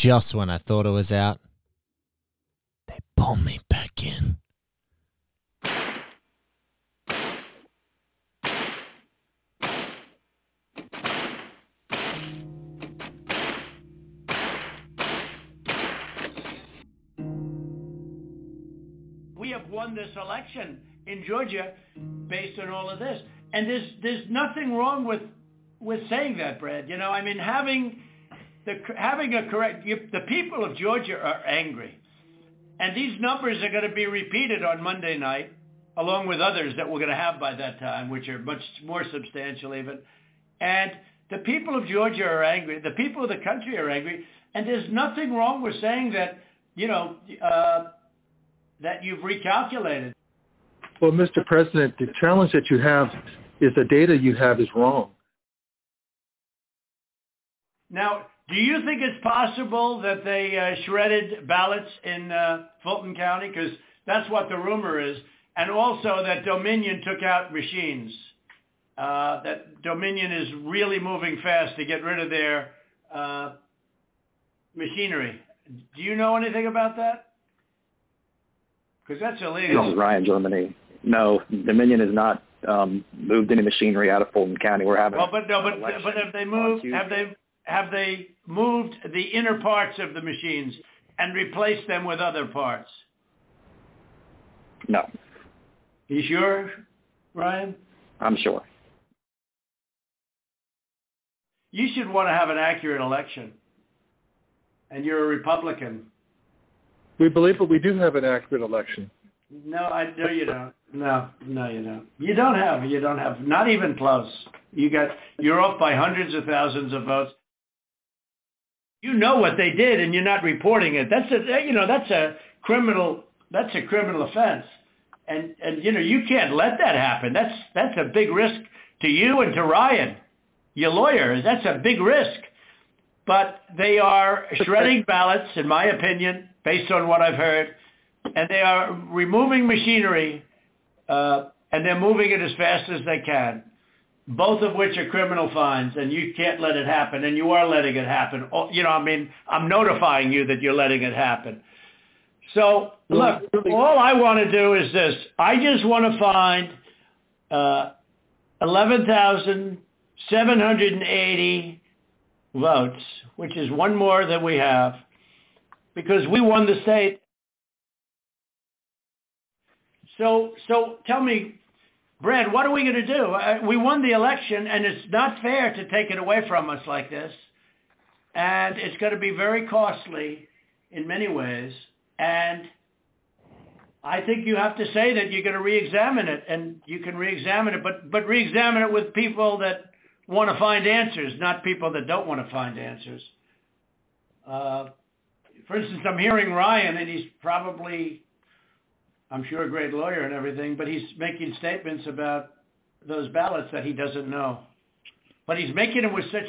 just when I thought it was out, they pulled me back in. We have won this election in Georgia based on all of this. And there's nothing wrong with saying that, Brad. You know, I mean, the people of Georgia are angry. And these numbers are going to be repeated on Monday night, along with others that we're going to have by that time, which are much more substantial even. And the people of Georgia are angry. The people of the country are angry. And there's nothing wrong with saying that, you know, that you've recalculated. Well, Mr. President, the challenge that you have is the data you have is wrong. Now, do you think it's possible that they shredded ballots in Fulton County? Because that's what the rumor is. And also that Dominion took out machines. That Dominion is really moving fast to get rid of their machinery. Do you know anything about that? Because that's illegal. This is Ryan Germany. No, Dominion has not moved any machinery out of Fulton County. We're having. But have they moved? Have they moved the inner parts of the machines and replaced them with other parts? No. You sure, Ryan? I'm sure. You should want to have an accurate election, and you're a Republican. We believe that we do have an accurate election. No, I know you don't. No, you don't. You don't have. Not even close. You're off by hundreds of thousands of votes. You know what they did, and you're not reporting it. That's a criminal offense. And you know you can't let that happen. That's a big risk to you and to Ryan, your lawyer. That's a big risk. But they are shredding ballots, in my opinion, based on what I've heard, and they are removing machinery, and they're moving it as fast as they can, both of which are criminal fines, and you can't let it happen, and you are letting it happen. You know, I mean, I'm notifying you that you're letting it happen. So, look, all I want to do is this. I just want to find 11,780 votes, which is one more than we have, because we won the state. So tell me, Brad, what are we going to do? We won the election, and it's not fair to take it away from us like this. And it's going to be very costly in many ways. And I think you have to say that you're going to reexamine it, and you can reexamine it, but reexamine it with people that want to find answers, not people that don't want to find answers. For instance, I'm hearing Ryan, and he's probably, I'm sure, a great lawyer and everything, but he's making statements about those ballots that he doesn't know. But he's making them with such,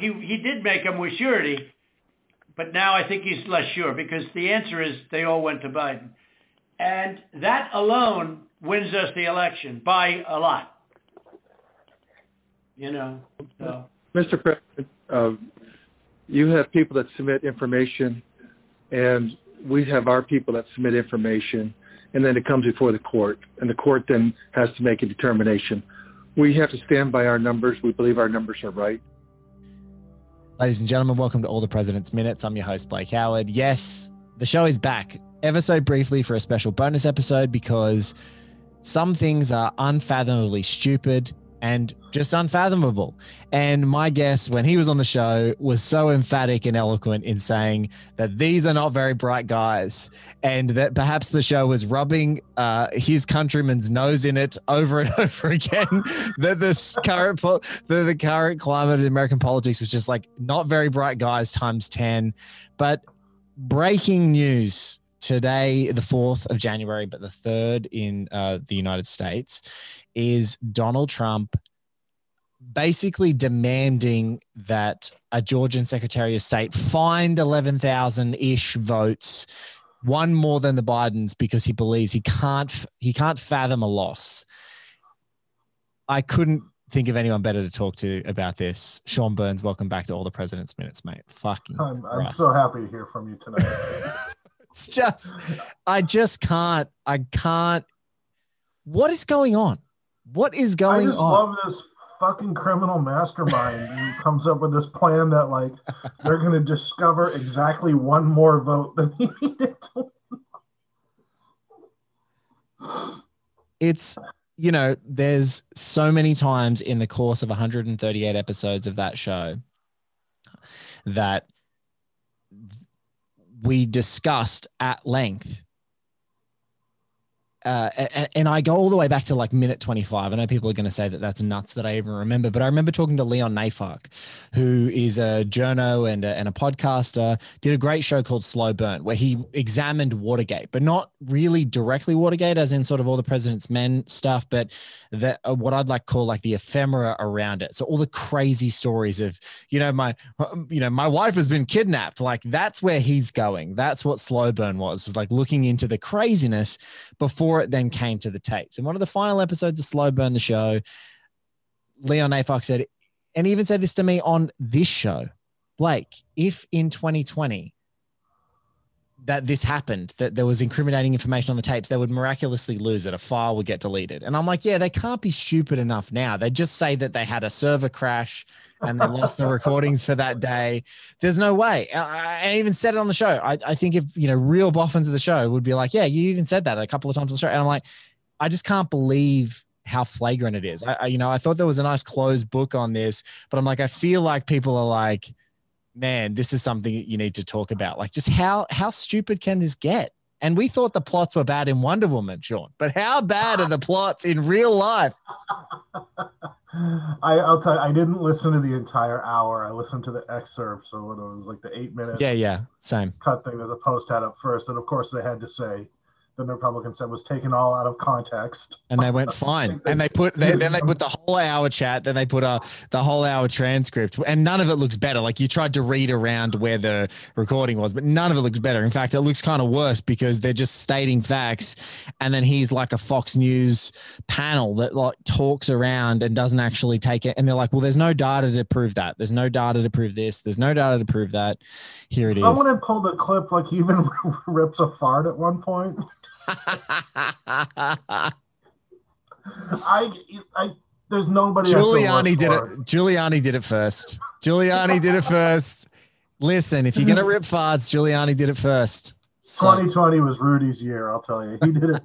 he did make them with surety, but now I think he's less sure, because the answer is they all went to Biden. And that alone wins us the election by a lot. You know, so. Mr. President, you have people that submit information, and we have our people that submit information, and then it comes before the court, and the court then has to make a determination. We have to stand by our numbers. We believe our numbers are right. Ladies and gentlemen, welcome to All the President's Minutes. I'm your host, Blake Howard. Yes, the show is back ever so briefly for a special bonus episode, because some things are unfathomably stupid and just unfathomable. And my guest when he was on the show was so emphatic and eloquent in saying that these are not very bright guys, and that perhaps the show was rubbing his countryman's nose in it over and over again, that the current climate of American politics was just like not very bright guys times 10. But breaking news today, the 4th of January, but the 3rd in the United States, is Donald Trump basically demanding that a Georgian Secretary of State find 11,000-ish votes, one more than the Bidens, because he believes he can't fathom a loss. I couldn't think of anyone better to talk to about this. Sean Burns, welcome back to All the President's Minutes, mate. I'm so happy to hear from you tonight. It's just, I just can't. What is going on? What is going on? I love this fucking criminal mastermind who comes up with this plan that, like, they're going to discover exactly one more vote than he needed to. It's, you know, there's so many times in the course of 138 episodes of that show that we discussed at length. And I go all the way back to like minute 25. I know people are going to say that that's nuts that I even remember, but I remember talking to Leon Neyfakh, who is a journo and a podcaster, did a great show called Slow Burn, where he examined Watergate, but not really directly Watergate as in sort of All the President's Men stuff, but that what I'd like to call like the ephemera around it. So all the crazy stories of, you know, my wife has been kidnapped. Like that's where he's going. That's what Slow Burn was like, looking into the craziness before it then came to the tapes. And one of the final episodes of Slow Burn the show, Leon Neyfakh said, and he even said this to me on this show, Blake, if in 2020 that this happened, that there was incriminating information on the tapes, they would miraculously lose it. A file would get deleted. And I'm like, yeah, they can't be stupid enough now. They just say that they had a server crash and they lost the recordings for that day. There's no way. I even said it on the show. I think if, you know, real boffins of the show would be like, yeah, you even said that a couple of times on the show. And I'm like, I just can't believe how flagrant it is. I thought there was a nice closed book on this, but I'm like, I feel like people are like, man, this is something that you need to talk about. Like, just how stupid can this get? And we thought the plots were bad in Wonder Woman, Sean, but how bad are the plots in real life? I'll tell you, I didn't listen to the entire hour. I listened to the excerpt. So when it was like the 8 minutes. Yeah. Same. Cut thing that the Post had up first. And of course they had to say, the Republican said was taken all out of context. And they went fine. And they put the whole hour chat, then they put the whole hour transcript, and none of it looks better. Like you tried to read around where the recording was, but none of it looks better. In fact, it looks kind of worse because they're just stating facts. And then he's like a Fox News panel that like talks around and doesn't actually take it. And they're like, well, there's no data to prove that. There's no data to prove this. There's no data to prove that. Here it is. Someone had pulled a clip, like he even rips a fart at one point. There's nobody. Giuliani did it first. Listen, if you're gonna rip farts, Giuliani did it first. So. 2020 was Rudy's year, I'll tell you. He did it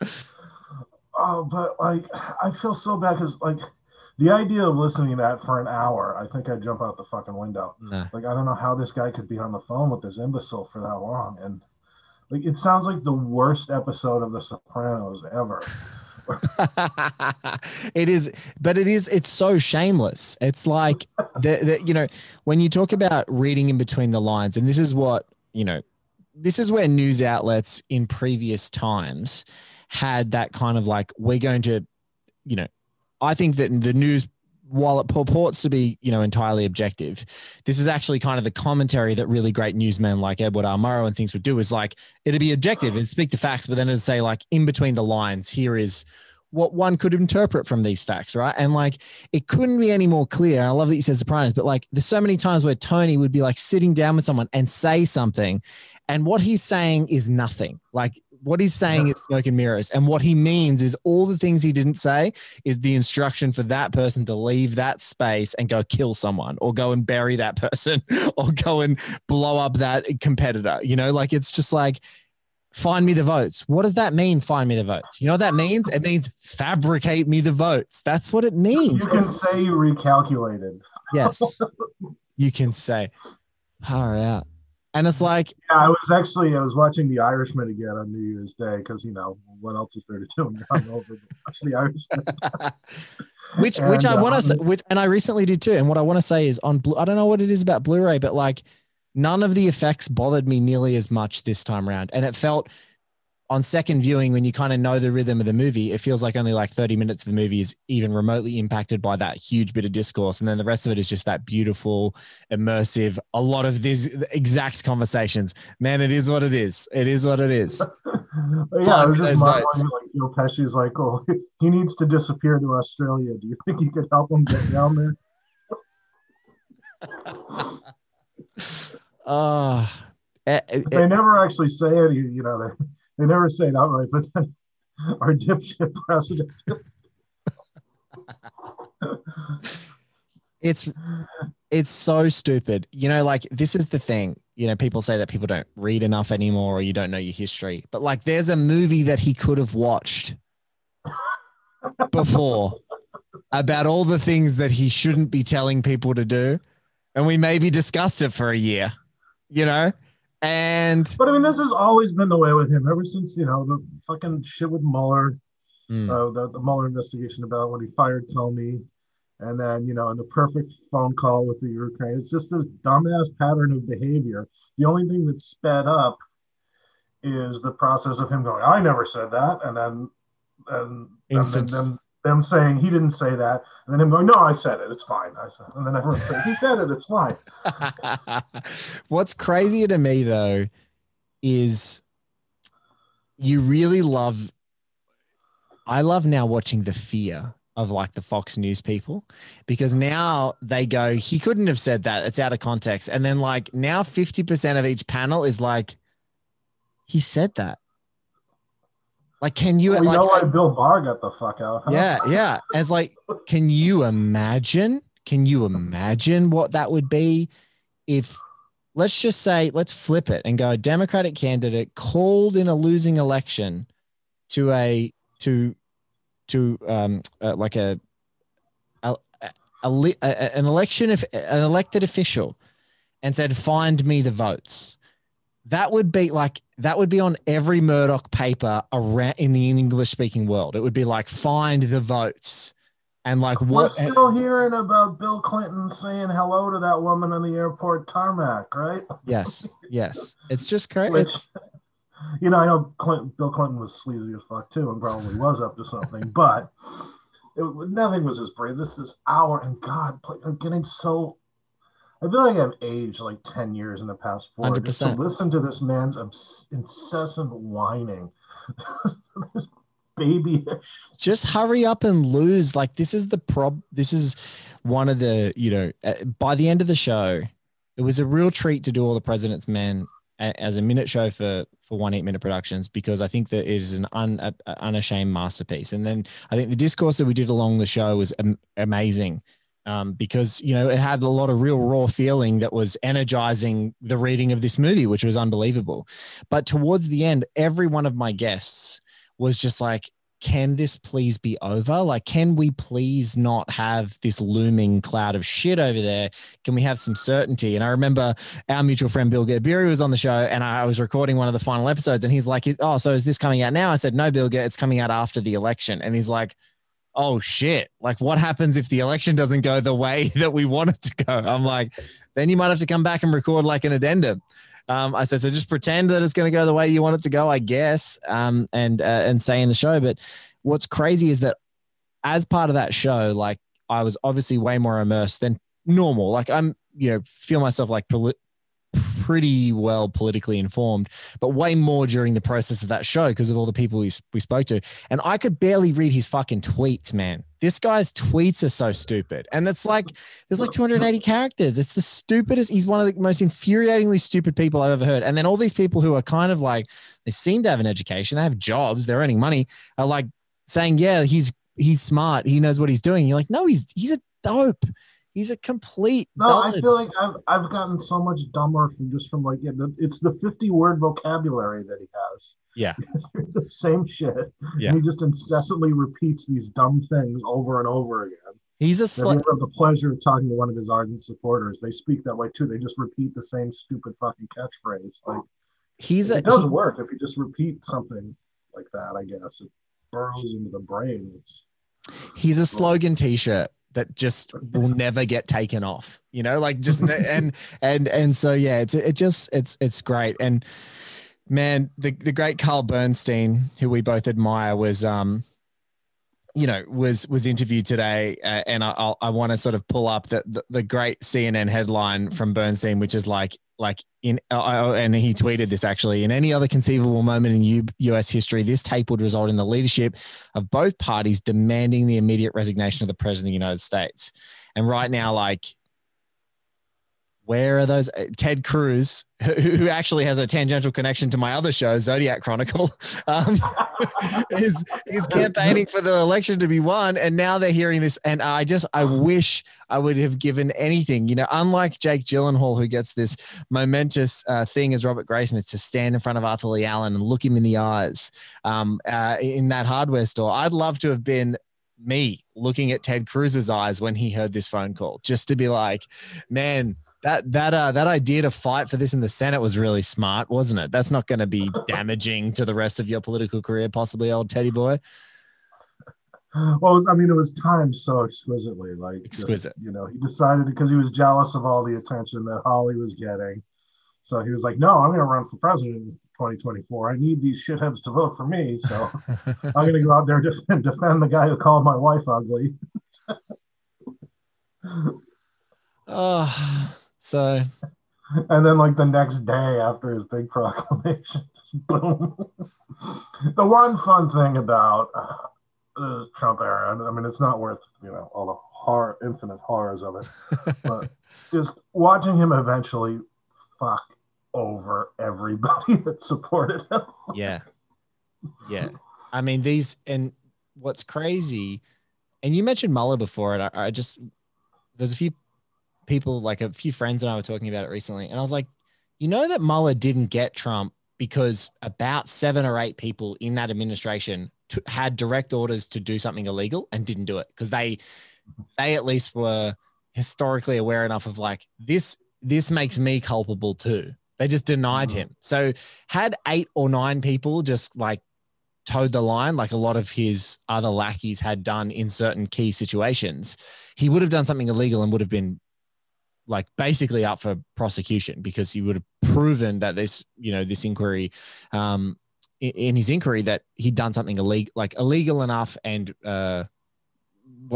first. Oh, but like, I feel so bad because like the idea of listening to that for an hour, I think I'd jump out the fucking window. Nah. Like, I don't know how this guy could be on the phone with this imbecile for that long. And, like, it sounds like the worst episode of The Sopranos ever. It's so shameless. It's like, you know, when you talk about reading in between the lines, and this is what, you know, this is where news outlets in previous times had that kind of like, we're going to, you know, I think that the news, while it purports to be, you know, entirely objective, this is actually kind of the commentary that really great newsmen like Edward R. Murrow and things would do, is like, it'd be objective and speak the facts, but then it'd say like, in between the lines, here is what one could interpret from these facts, right? And like, it couldn't be any more clear. And I love that you said Sopranos, but like, there's so many times where Tony would be like sitting down with someone and say something, and what he's saying is nothing. Like, what he's saying is smoke and mirrors. And what he means is all the things he didn't say is the instruction for that person to leave that space and go kill someone or go and bury that person or go and blow up that competitor. You know, like, it's just like, find me the votes. What does that mean? Find me the votes. You know what that means? It means fabricate me the votes. That's what it means. You can say you recalculated. Yes. You can say, all right. And it's like, yeah, I was watching The Irishman again on New Year's Day because, you know, what else is there to do? I'm over The Irishman. which I want to, and I recently did too. And what I want to say is on I don't know what it is about Blu-ray, but like none of the effects bothered me nearly as much this time around. And it felt on second viewing, when you kind of know the rhythm of the movie, it feels like only like 30 minutes of the movie is even remotely impacted by that huge bit of discourse. And then the rest of it is just that beautiful, immersive, a lot of these exact conversations, man, it is what it is. It is what it is. Yeah, it was just my money, like, Joe Pesci's like, oh, he needs to disappear to Australia. Do you think you could help him get down there? They never actually say it, you know, they never say it outright, but then our dipshit president. It's so stupid. You know, like, this is the thing. You know, people say that people don't read enough anymore or you don't know your history. But, like, there's a movie that he could have watched before about all the things that he shouldn't be telling people to do. And we maybe discussed it for a year, you know? But, I mean, this has always been the way with him ever since, you know, the fucking shit with Mueller, the Mueller investigation about when he fired Comey. And then, you know, in the perfect phone call with the Ukraine, it's just this dumbass pattern of behavior. The only thing that's sped up is the process of him going, I never said that. And then them saying he didn't say that. And then him going, no, I said it. It's fine. I said it. And then everyone said, he said it. It's fine. What's crazier to me, though, is you really love – I love now watching The Fear of like the Fox News people, because now they go, he couldn't have said that. It's out of context. And then like now 50% of each panel is like, he said that. Like, can you, know why Bill Barr got the fuck out? Huh? Yeah. Yeah. As like, can you imagine what that would be if, let's just say, let's flip it and go, a Democratic candidate called in a losing election to an elected official and said, find me the votes. That would be on every Murdoch paper around in the English speaking world. It would be like, find the votes. And like, what? We're still hearing about Bill Clinton saying hello to that woman on the airport tarmac, right? Yes. Yes. It's just crazy. You know, I know Bill Clinton was sleazy as fuck too, and probably was up to something, but nothing was as brave. This hour, and God, I'm getting so. I feel like I've aged like 10 years in the past 4. 100%. Just to listen to this man's incessant whining, this babyish. Just hurry up and lose. Like this is the prob. This is one of the by the end of the show, it was a real treat to do All the President's Men as a minute show for 1 8 Minute Productions, because I think that it is an unashamed masterpiece. And then I think the discourse that we did along the show was amazing because, you know, it had a lot of real raw feeling that was energizing the reading of this movie, which was unbelievable. But towards the end, every one of my guests was just like, can this please be over? Like, can we please not have this looming cloud of shit over there? Can we have some certainty? And I remember our mutual friend, Bill Gabiri, was on the show, and I was recording one of the final episodes, and he's like, oh, so is this coming out now? I said, no, Bill, it's coming out after the election. And he's like, oh shit. Like, what happens if the election doesn't go the way that we want it to go? I'm like, then you might have to come back and record like an addendum. I said, so just pretend that it's going to go the way you want it to go, I guess, and say in the show. But what's crazy is that as part of that show, like I was obviously way more immersed than normal. Like I'm, feel myself like pretty well politically informed, but way more during the process of that show because of all the people we spoke to. And I could barely read his fucking tweets, man. This guy's tweets are so stupid. And it's like, there's like 280 characters. It's the stupidest. He's one of the most infuriatingly stupid people I've ever heard. And then all these people who are kind of like, they seem to have an education, they have jobs, they're earning money, are like saying, yeah, he's smart. He knows what he's doing. You're like, no, he's a dope. He's a complete. No, dullard. I feel like I've gotten so much dumber from like, it's the 50-word vocabulary that he has. Yeah. The same shit. Yeah. And he just incessantly repeats these dumb things over and over again. He's a slut. I have the pleasure of talking to one of his ardent supporters. They speak that way too. They just repeat the same stupid fucking catchphrase. Like, it does work if you just repeat something like that, I guess. It burrows into the brain. He's a slogan t-shirt that just will never get taken off, and so, yeah, it's great. And man, the great Carl Bernstein, who we both admire, was interviewed today. And I want to sort of pull up the great CNN headline from Bernstein, which is like, like in, and he tweeted this actually, in any other conceivable moment in U.S. history, this tape would result in the leadership of both parties demanding the immediate resignation of the president of the United States. And right now, like, where are those? Ted Cruz, who actually has a tangential connection to my other show, Zodiac Chronicle, is campaigning for the election to be won. And now they're hearing this. And I wish I would have given anything, you know, unlike Jake Gyllenhaal, who gets this momentous thing as Robert Graysmith to stand in front of Arthur Lee Allen and look him in the eyes in that hardware store. I'd love to have been me looking at Ted Cruz's eyes when he heard this phone call, just to be like, man, that idea to fight for this in the Senate was really smart, wasn't it? That's not going to be damaging to the rest of your political career, possibly, old Teddy boy. Well, I mean, it was timed so exquisitely. Like, exquisite. You know, he decided because he was jealous of all the attention that Holly was getting. So he was like, no, I'm going to run for president in 2024. I need these shitheads to vote for me. So I'm going to go out there and defend the guy who called my wife ugly. Oh. So, and then like the next day after his big proclamation, boom. The one fun thing about the Trump era, I mean, it's not worth, you know, all the horror, infinite horrors of it, but just watching him eventually fuck over everybody that supported him. Yeah. Yeah. I mean, these, and what's crazy, and you mentioned Mueller before, and I just, there's a few people, like a few friends and I were talking about it recently. And I was like, you know that Mueller didn't get Trump because about 7 or 8 people in that administration had direct orders to do something illegal and didn't do it. Cause they at least were historically aware enough of like, this makes me culpable too. They just denied him. So had 8 or 9 people just like towed the line, like a lot of his other lackeys had done in certain key situations, he would have done something illegal and would have been like basically up for prosecution because he would have proven that this, you know, this inquiry, in his inquiry that he'd done something illegal, like illegal enough. And what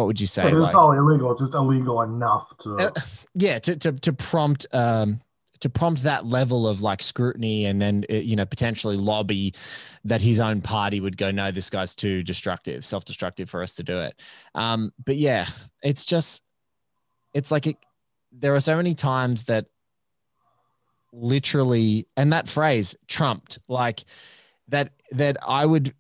would you say? It's like, all illegal. It's just illegal enough to, yeah, to prompt that level of like scrutiny and then, you know, potentially lobby that his own party would go, no, this guy's too destructive, self-destructive for us to do it. But yeah, it's just, it's like it, there are so many times that literally, and that phrase trumped, like that I would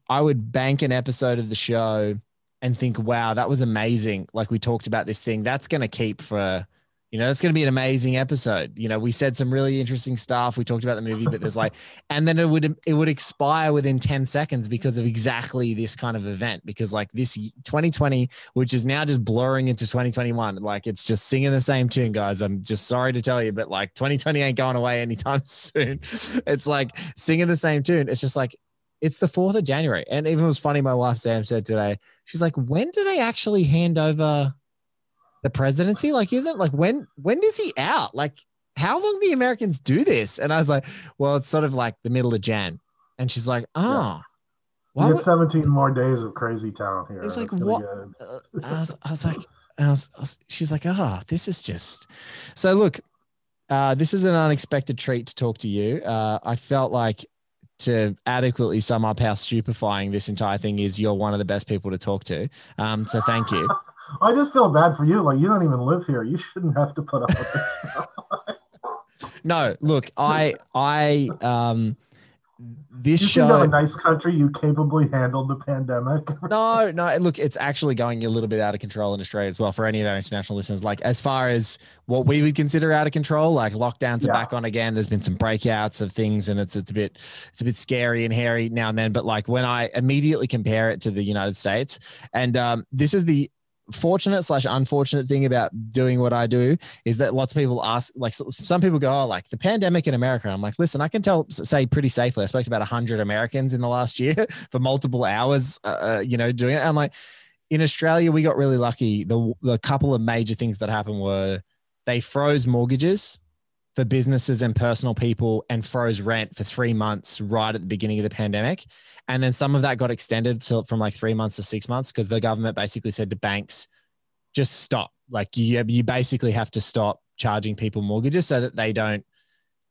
bank an episode of the show and think, wow, that was amazing. Like we talked about this thing that's going to keep for, you know, that's going to be an amazing episode. You know, we said some really interesting stuff. We talked about the movie, but there's like, and then it would expire within 10 seconds because of exactly this kind of event, because like this 2020, which is now just blurring into 2021. Like it's just singing the same tune, guys. I'm just sorry to tell you, but like 2020 ain't going away anytime soon. It's like singing the same tune. It's just like, it's the 4th of January. And even it was funny. My wife, Sam, said today, she's like, when do they actually hand over the presidency? Like, isn't like, when is he out? Like, how long do the Americans do this? And I was like, well, it's sort of like the middle of Jan. And she's like, oh, yeah. We have 17 more days of crazy town here. It's like, what? I was like, she's like, oh, this is just, so look, this is an unexpected treat to talk to you. I felt like to adequately sum up how stupefying this entire thing is, you're one of the best people to talk to. So thank you. I just feel bad for you. Like, you don't even live here. You shouldn't have to put up with this. No, look, this you show. You a nice country. You capably handled the pandemic. No. Look, it's actually going a little bit out of control in Australia as well. For any of our international listeners, like as far as what we would consider out of control, like lockdowns are back on again. There's been some breakouts of things, and it's a bit scary and hairy now and then. But like when I immediately compare it to the United States, and this is the fortunate/unfortunate thing about doing what I do is that lots of people ask, like some people go, oh, like the pandemic in America. I'm like, listen, I can say pretty safely, I spoke to about 100 Americans in the last year for multiple hours, you know, doing it. I'm like, in Australia, we got really lucky. The couple of major things that happened were they froze mortgages for businesses and personal people and froze rent for 3 months right at the beginning of the pandemic. And then some of that got extended from like 3 months to 6 months because the government basically said to banks, just stop. Like you basically have to stop charging people mortgages so that they don't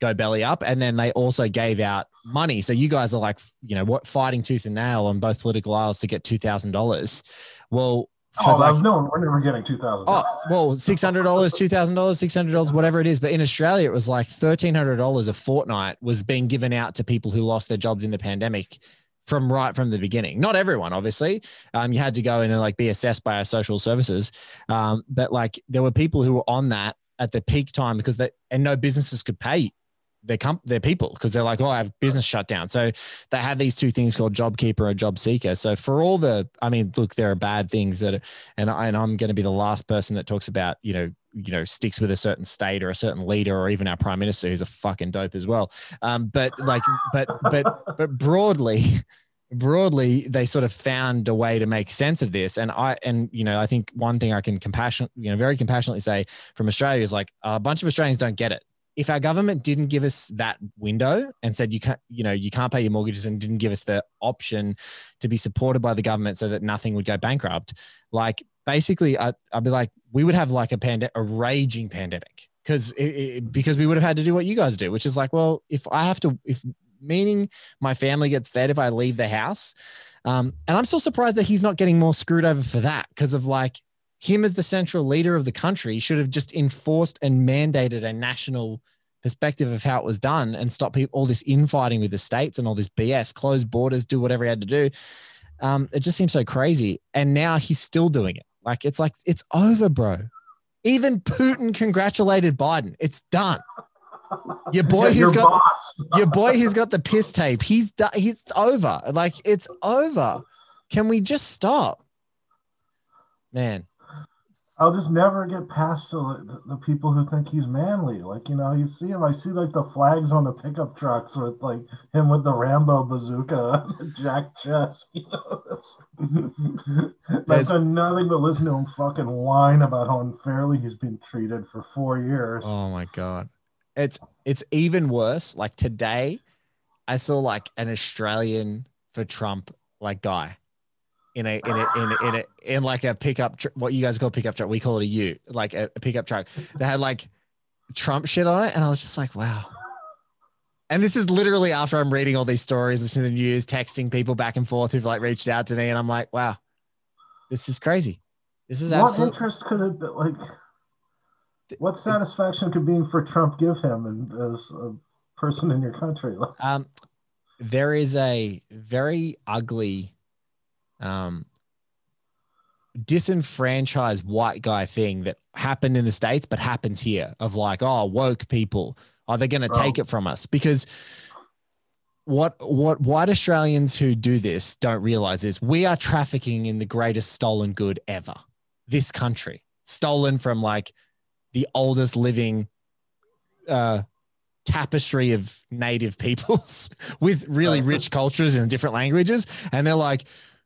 go belly up. And then they also gave out money. So you guys are like, you know, what, fighting tooth and nail on both political aisles to get $2,000. Well, oh, like, no, we're never getting $2,000. Oh, well, $600, $2,000, $600, whatever it is. But in Australia, it was like $1,300 a fortnight was being given out to people who lost their jobs in the pandemic from the beginning. Not everyone, obviously. You had to go in and like be assessed by our social services. But like there were people who were on that at the peak time because no businesses could pay their people because they're like, oh, I have business shut down. So they had these two things called JobKeeper and JobSeeker. So for all look, there are bad things that, and I'm going to be the last person that talks about, you know, sticks with a certain state or a certain leader or even our prime minister who's a fucking dope as well. But broadly, they sort of found a way to make sense of this. And I think one thing I can very compassionately say from Australia is like a bunch of Australians don't get it. If our government didn't give us that window and said, you can't pay your mortgages and didn't give us the option to be supported by the government so that nothing would go bankrupt, like basically I'd be like, we would have like a raging pandemic because we would have had to do what you guys do, which is like, well, meaning my family gets fed if I leave the house. And I'm still surprised that he's not getting more screwed over for that because of like, him as the central leader of the country should have just enforced and mandated a national perspective of how it was done and stop all this infighting with the states and all this BS, close borders, do whatever he had to do. It just seems so crazy. And now he's still doing it. Like, it's over, bro. Even Putin congratulated Biden. It's done. Your boy who's got the piss tape. He's done. He's over. Like, it's over. Can we just stop? Man. I'll just never get past the people who think he's manly. Like, you know, you see him. I see like the flags on the pickup trucks with like him with the Rambo bazooka, the Jack chest. You know, I've done nothing but listen to him fucking whine about how unfairly he's been treated for 4 years. Oh my god, it's even worse. Like today, I saw like an Australian for Trump like guy. In like a pickup, what you guys call pickup truck, we call it a U, like a pickup truck that had like Trump shit on it, and I was just like, wow. And this is literally after I'm reading all these stories, listening to the news, texting people back and forth who've like reached out to me, and I'm like, wow, this is crazy. This is absolutely. What interest could it be, like? What satisfaction could being for Trump give him and as a person in your country? There is a very ugly. Disenfranchised white guy thing that happened in the States, but happens here of like, oh, woke people, are they going to take it from us? Because what white Australians who do this don't realize is we are trafficking in the greatest stolen good ever. This country stolen from like the oldest living, tapestry of native peoples with really rich cultures and different languages. And they're like,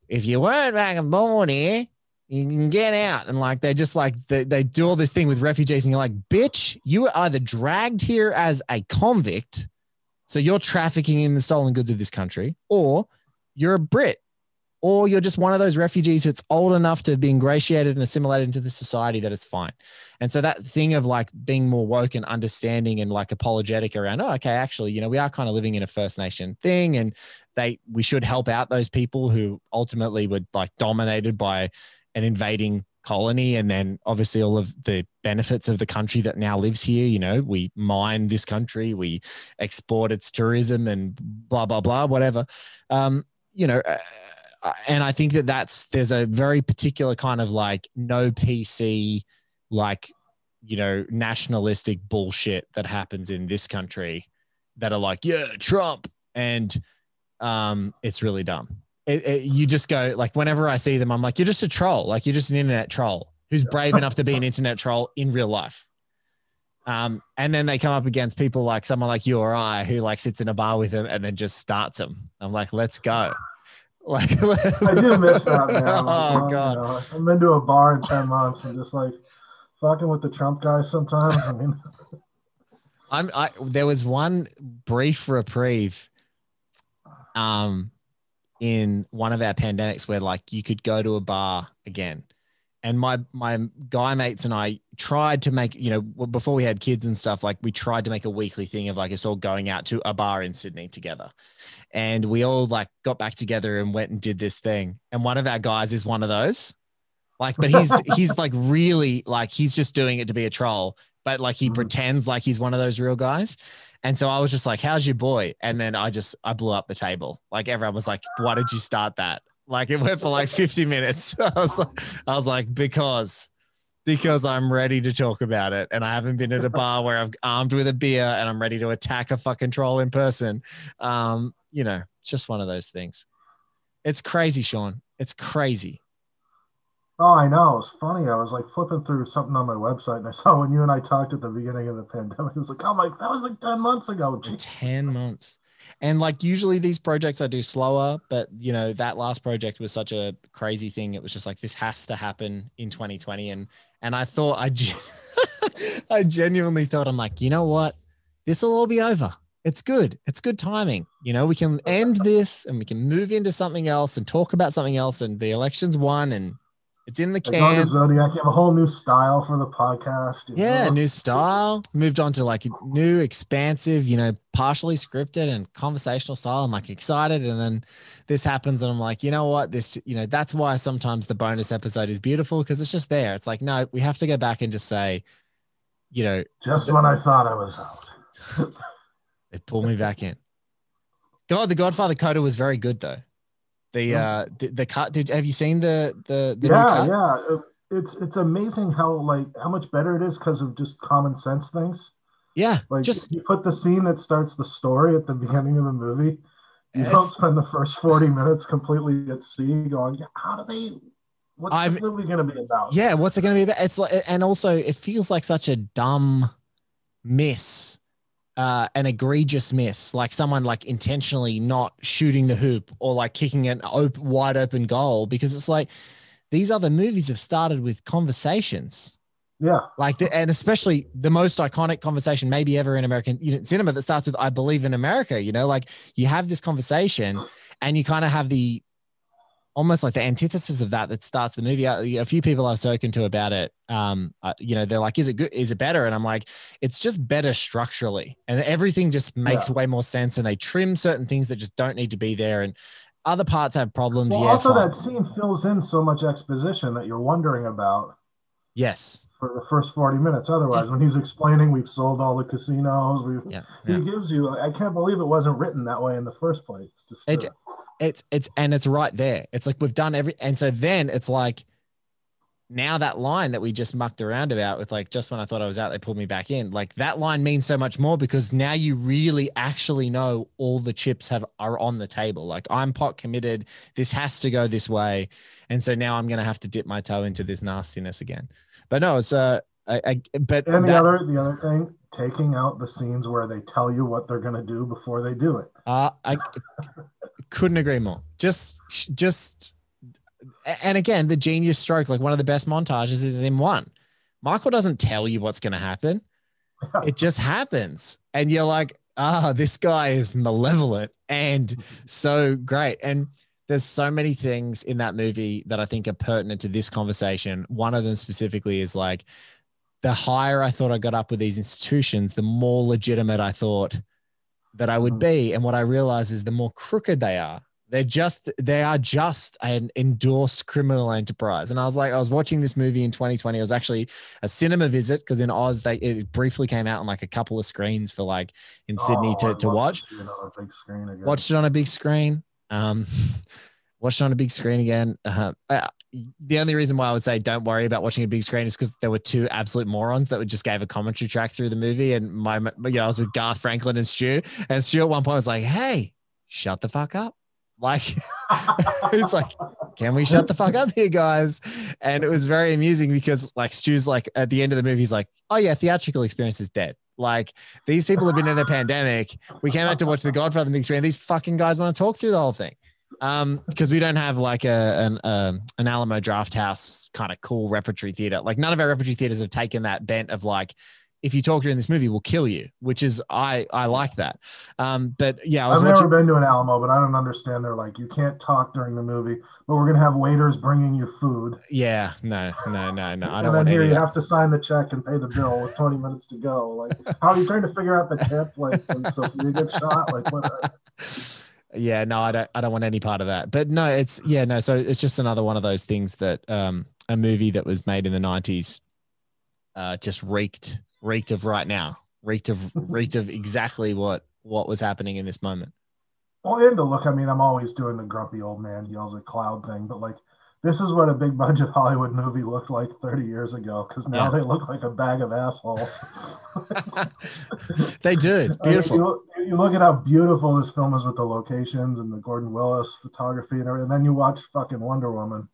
if you weren't back and born here, you can get out. And like, they just like, they do all this thing with refugees and you're like, bitch, you were either dragged here as a convict. So you're trafficking in the stolen goods of this country, or you're a Brit, or you're just one of those refugees who's old enough to be ingratiated and assimilated into the society that it's fine. And so that thing of like being more woke and understanding and like apologetic around, oh, okay, actually, you know, we are kind of living in a First Nation thing and we should help out those people who ultimately were like dominated by an invading colony. And then obviously all of the benefits of the country that now lives here, you know, we mine this country, we export its tourism and blah, blah, blah, whatever, and I think that there's a very particular kind of like no PC, like, you know, nationalistic bullshit that happens in this country that are like, yeah, Trump. And it's really dumb. You just go like, whenever I see them, I'm like, you're just a troll. Like you're just an internet troll who's brave enough to be an internet troll in real life. And then they come up against people like someone like you or I who like sits in a bar with them and then just starts them. I'm like, let's go. Like, I do miss that, man. Oh god, I've been to a bar in 10 months and just like fucking with the Trump guys sometimes. I mean, there was one brief reprieve, in one of our pandemics where like you could go to a bar again, And my guy mates and I tried to make, you know, before we had kids and stuff, like we tried to make a weekly thing of like us all going out to a bar in Sydney together. And we all like got back together and went and did this thing. And one of our guys is one of those. Like, but he's like really like, he's just doing it to be a troll, but like he pretends like he's one of those real guys. And so I was just like, how's your boy? And then I blew up the table. Like everyone was like, why did you start that? Like it went for like 50 minutes. I was like, because I'm ready to talk about it. And I haven't been at a bar where I've armed with a beer and I'm ready to attack a fucking troll in person. You know, just one of those things. It's crazy, Sean. It's crazy. Oh, I know. It's funny. I was like flipping through something on my website and I saw when you and I talked at the beginning of the pandemic. It was like, oh my, that was like 10 months ago. 10 months. And like usually these projects I do slower, but you know, that last project was such a crazy thing. It was just like, this has to happen in 2020. And I thought, I genuinely thought, I'm like, you know what? This will all be over. It's good. It's good timing. You know, we can end this and we can move into something else and talk about something else. And the election's won and it's in the can. Zodiac, you have a whole new style for the podcast. Yeah, new style. Moved on to like a new, expansive, you know, partially scripted and conversational style. I'm like excited. And then this happens and I'm like, you know what? This, you know, that's why sometimes the bonus episode is beautiful because it's just there. It's like, no, we have to go back and just say, you know. Just when I thought I was out. They pulled me back in. God, The Godfather Coda was very good though. The cut. Have you seen the new cut? Yeah. It's amazing how much better it is because of just common sense things. Yeah, like just you put the scene that starts the story at the beginning of the movie. You don't spend the first 40 minutes completely at sea going, how do they? What's this movie going to be about? Yeah, what's it going to be about? It's like, and also it feels like such a dumb miss. An egregious miss, like someone like intentionally not shooting the hoop or like kicking an wide open goal, because it's like these other movies have started with conversations. Yeah. Like, and especially the most iconic conversation maybe ever in American cinema that starts with, I believe in America, you know, like you have this conversation and you kind of have the, almost like the antithesis of that starts the movie. A few people I've spoken to about it, you know, they're like, is it good? Is it better? And I'm like, it's just better structurally. And everything just makes way more sense. And they trim certain things that just don't need to be there. And other parts have problems. Well, also fine. That scene fills in so much exposition that you're wondering about. Yes. For the first 40 minutes. Otherwise, when he's explaining, we've sold all the casinos. He gives you, I can't believe it wasn't written that way in the first place. It's right there. It's like we've done and so then it's like now that line that we just mucked around about with like just when I thought I was out, they pulled me back in. Like that line means so much more because now you really actually know all the chips are on the table. Like I'm pot committed. This has to go this way, and so now I'm gonna have to dip my toe into this nastiness again. But no, so the other thing. Taking out the scenes where they tell you what they're going to do before they do it. I couldn't agree more. Just, and again, the genius stroke, like one of the best montages is in one. Michael doesn't tell you what's going to happen. It just happens. And you're like, this guy is malevolent and so great. And there's so many things in that movie that I think are pertinent to this conversation. One of them specifically is like, the higher I thought I got up with these institutions, the more legitimate I thought that I would be. And what I realize is the more crooked they are. They are just an endorsed criminal enterprise. And I was like, I was watching this movie in 2020. It was actually a cinema visit because in Oz, it briefly came out on like a couple of screens for like in Sydney to watch. Watched it on a big screen. Watched it on a big screen again. The only reason why I would say don't worry about watching a big screen is because there were two absolute morons that just gave a commentary track through the movie. And I was with Garth Franklin and Stu. And Stu at one point was like, hey, shut the fuck up. Like, he's like, can we shut the fuck up here, guys? And it was very amusing because like Stu's like at the end of the movie, he's like, oh yeah, theatrical experience is dead. Like these people have been in a pandemic. We came out to watch The Godfather on the big screen. These fucking guys want to talk through the whole thing. Because we don't have like an Alamo Drafthouse kind of cool repertory theater. Like none of our repertory theaters have taken that bent of like if you talk during this movie, will kill you, which is, I like that. But yeah, I've never been to an Alamo, but I don't understand. They're like, you can't talk during the movie, but we're going to have waiters bringing you food. Yeah, no. I don't want to hear you have to sign the check and pay the bill with 20 minutes to go. Like, how are you trying to figure out the tip? Like, so if you get shot, like, what? Yeah, no, I don't want any part of that. But no, so it's just another one of those things that a movie that was made in the 90s just reeked of right now, reeked of exactly what was happening in this moment. Well, and to look, I mean, I'm always doing the grumpy old man yells at cloud thing, but like, this is what a big budget Hollywood movie looked like 30 years ago, because now they look like a bag of assholes. They do. It's beautiful. I mean, you look at how beautiful this film is with the locations and the Gordon Willis photography and everything, and then you watch fucking Wonder Woman.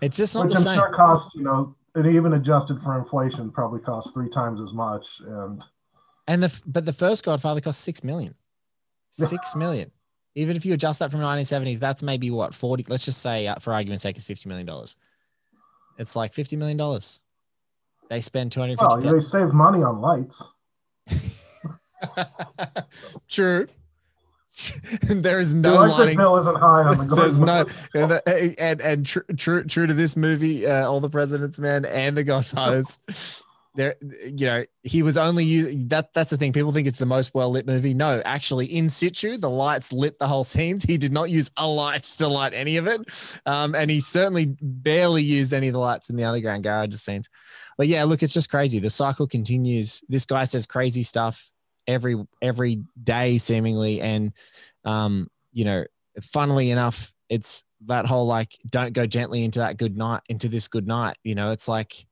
It's just not the same. Which I'm sure costs, and even adjusted for inflation, probably costs 3 times as much. But the first Godfather cost $6 million. $6 million. Even if you adjust that from 1970s, that's maybe what, 40, let's just say for argument's sake, it's $50 million. It's like $50 million. They spend $250 million. Well, they save money on lights. True. There is no lighting. Bill isn't high on the There's no, and true to this movie, All the President's Men and the Godfathers. There, he was only using that. That's the thing. People think it's the most well lit movie. No, actually, in situ, the lights lit the whole scenes. He did not use a light to light any of it, and he certainly barely used any of the lights in the underground garage scenes. But yeah, look, it's just crazy. The cycle continues. This guy says crazy stuff every day, seemingly, and funnily enough, it's that whole like, don't go gently into this good night. It's like.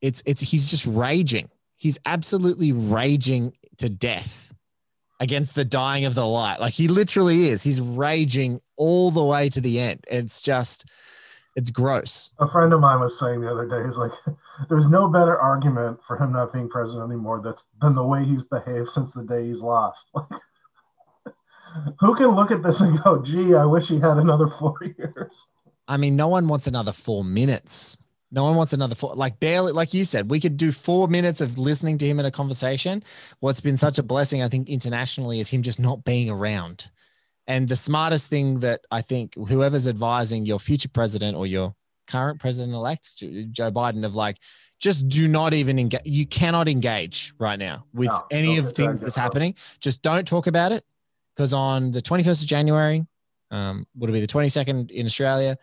He's just raging. He's absolutely raging to death against the dying of the light. Like he literally is. He's raging all the way to the end. It's gross. A friend of mine was saying the other day, he's like, there's no better argument for him not being president anymore than the way he's behaved since the day he's lost. Like, who can look at this and go, gee, I wish he had another 4 years. I mean, no one wants another 4 minutes. No one wants another 4, like barely, like you said, we could do 4 minutes of listening to him in a conversation. What's been such a blessing, I think, internationally is him just not being around. And the smartest thing that I think whoever's advising your future president or your current president-elect, Joe Biden, of like, just do not even engage. You cannot engage right now with any of the things that's happening. Just don't talk about it, because on the 21st of January, would it be the 22nd in Australia,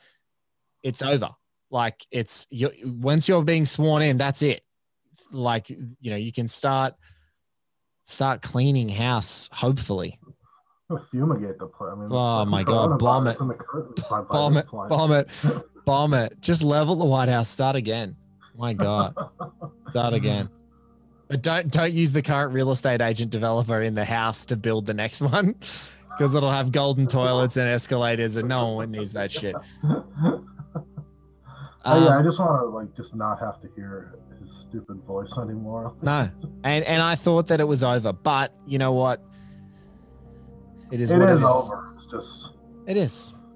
it's over. Like once you're being sworn in, that's it. Like, you can start cleaning house, hopefully. Fumigate the place. I mean, oh my God. Bomb it. Just level the White House. Start again. My God. Start again. But don't use the current real estate agent developer in the house to build the next one, because it'll have golden toilets and escalators and no one needs that shit. I just want to just not have to hear his stupid voice anymore. No, and I thought that it was over, but you know what? It is over.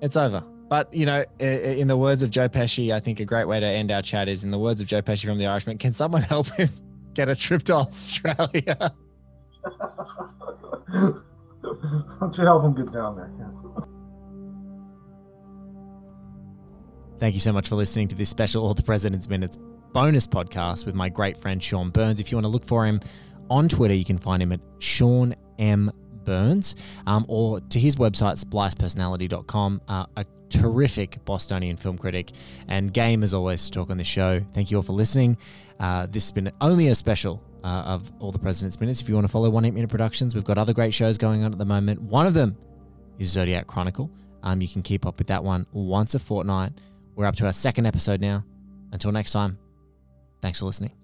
It's over. But in the words of Joe Pesci, I think a great way to end our chat is in the words of Joe Pesci from The Irishman. Can someone help him get a trip to Australia? Why don't you help him get down there? Yeah. Thank you so much for listening to this special All the President's Minutes bonus podcast with my great friend Sean Burns. If you want to look for him on Twitter, you can find him at Sean M. Burns, or to his website, splicepersonality.com, a terrific Bostonian film critic and game, as always, to talk on the show. Thank you all for listening. This has been only a special of All the President's Minutes. If you want to follow 18 Minute Productions, we've got other great shows going on at the moment. One of them is Zodiac Chronicle. You can keep up with that one once a fortnight. We're up to our second episode now. Until next time, thanks for listening.